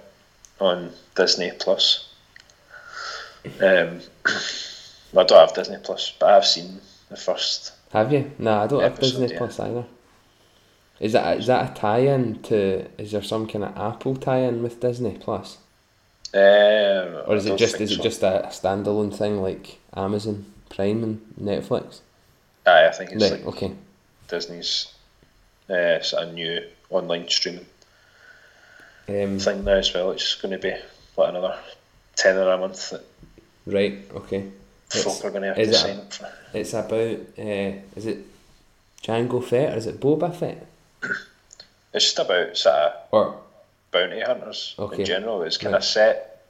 on Disney Plus. I don't have Disney Plus, but I've seen the first. Have you? No, I don't have Disney Plus either. Is that a tie-in to? Is there some kind of Apple tie-in with Disney Plus? Or is it just a standalone thing like Amazon Prime and Netflix? I think it's right, like okay. Disney's sort of new online streaming thing now as well. It's going to be like another tenner a month. Right. Okay. Folk are going to have to sign up for. It's about is it Jango Fett or is it Boba Fett? It's just about sort of or bounty hunters in general. It's kind of set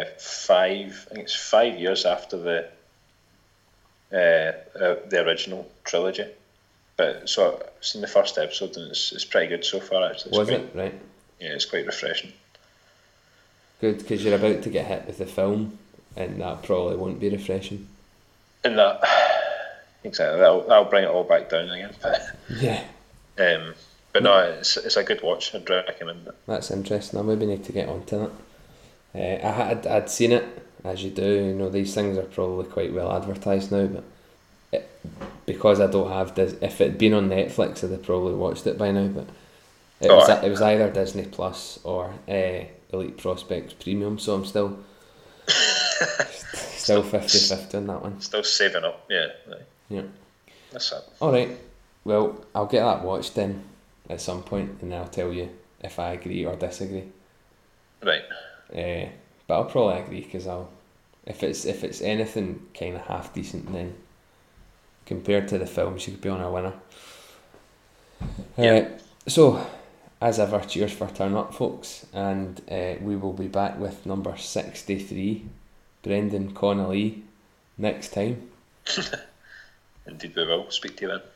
5 years after the original trilogy. But so I've seen the first episode and it's pretty good so far actually. Was it right? Yeah, it's quite refreshing. Good, because you're about to get hit with the film. And that probably won't be refreshing. And that'll bring it all back down again. Yeah. But no, it's a good watch. I'd recommend it. That's interesting. I maybe need to get onto that. I'd seen it as you do, you know, these things are probably quite well advertised now, but it, because I don't have Disney, if it had been on Netflix, I'd have probably watched it by now, but it, it was either Disney Plus or Elite Prospects Premium, so I'm still still 50-50 on that one. Still saving up, yeah. Right. Yeah. That's it. Alright, well, I'll get that watched then at some point, and I'll tell you if I agree or disagree. Right. But I'll probably agree, because I'll, if it's anything kind of half decent, then compared to the film, she could be on a winner. Yeah. So, as ever, cheers for Turn Up, folks, and we will be back with number 63, Brendan Connolly, next time. Indeed we will. Speak to you then.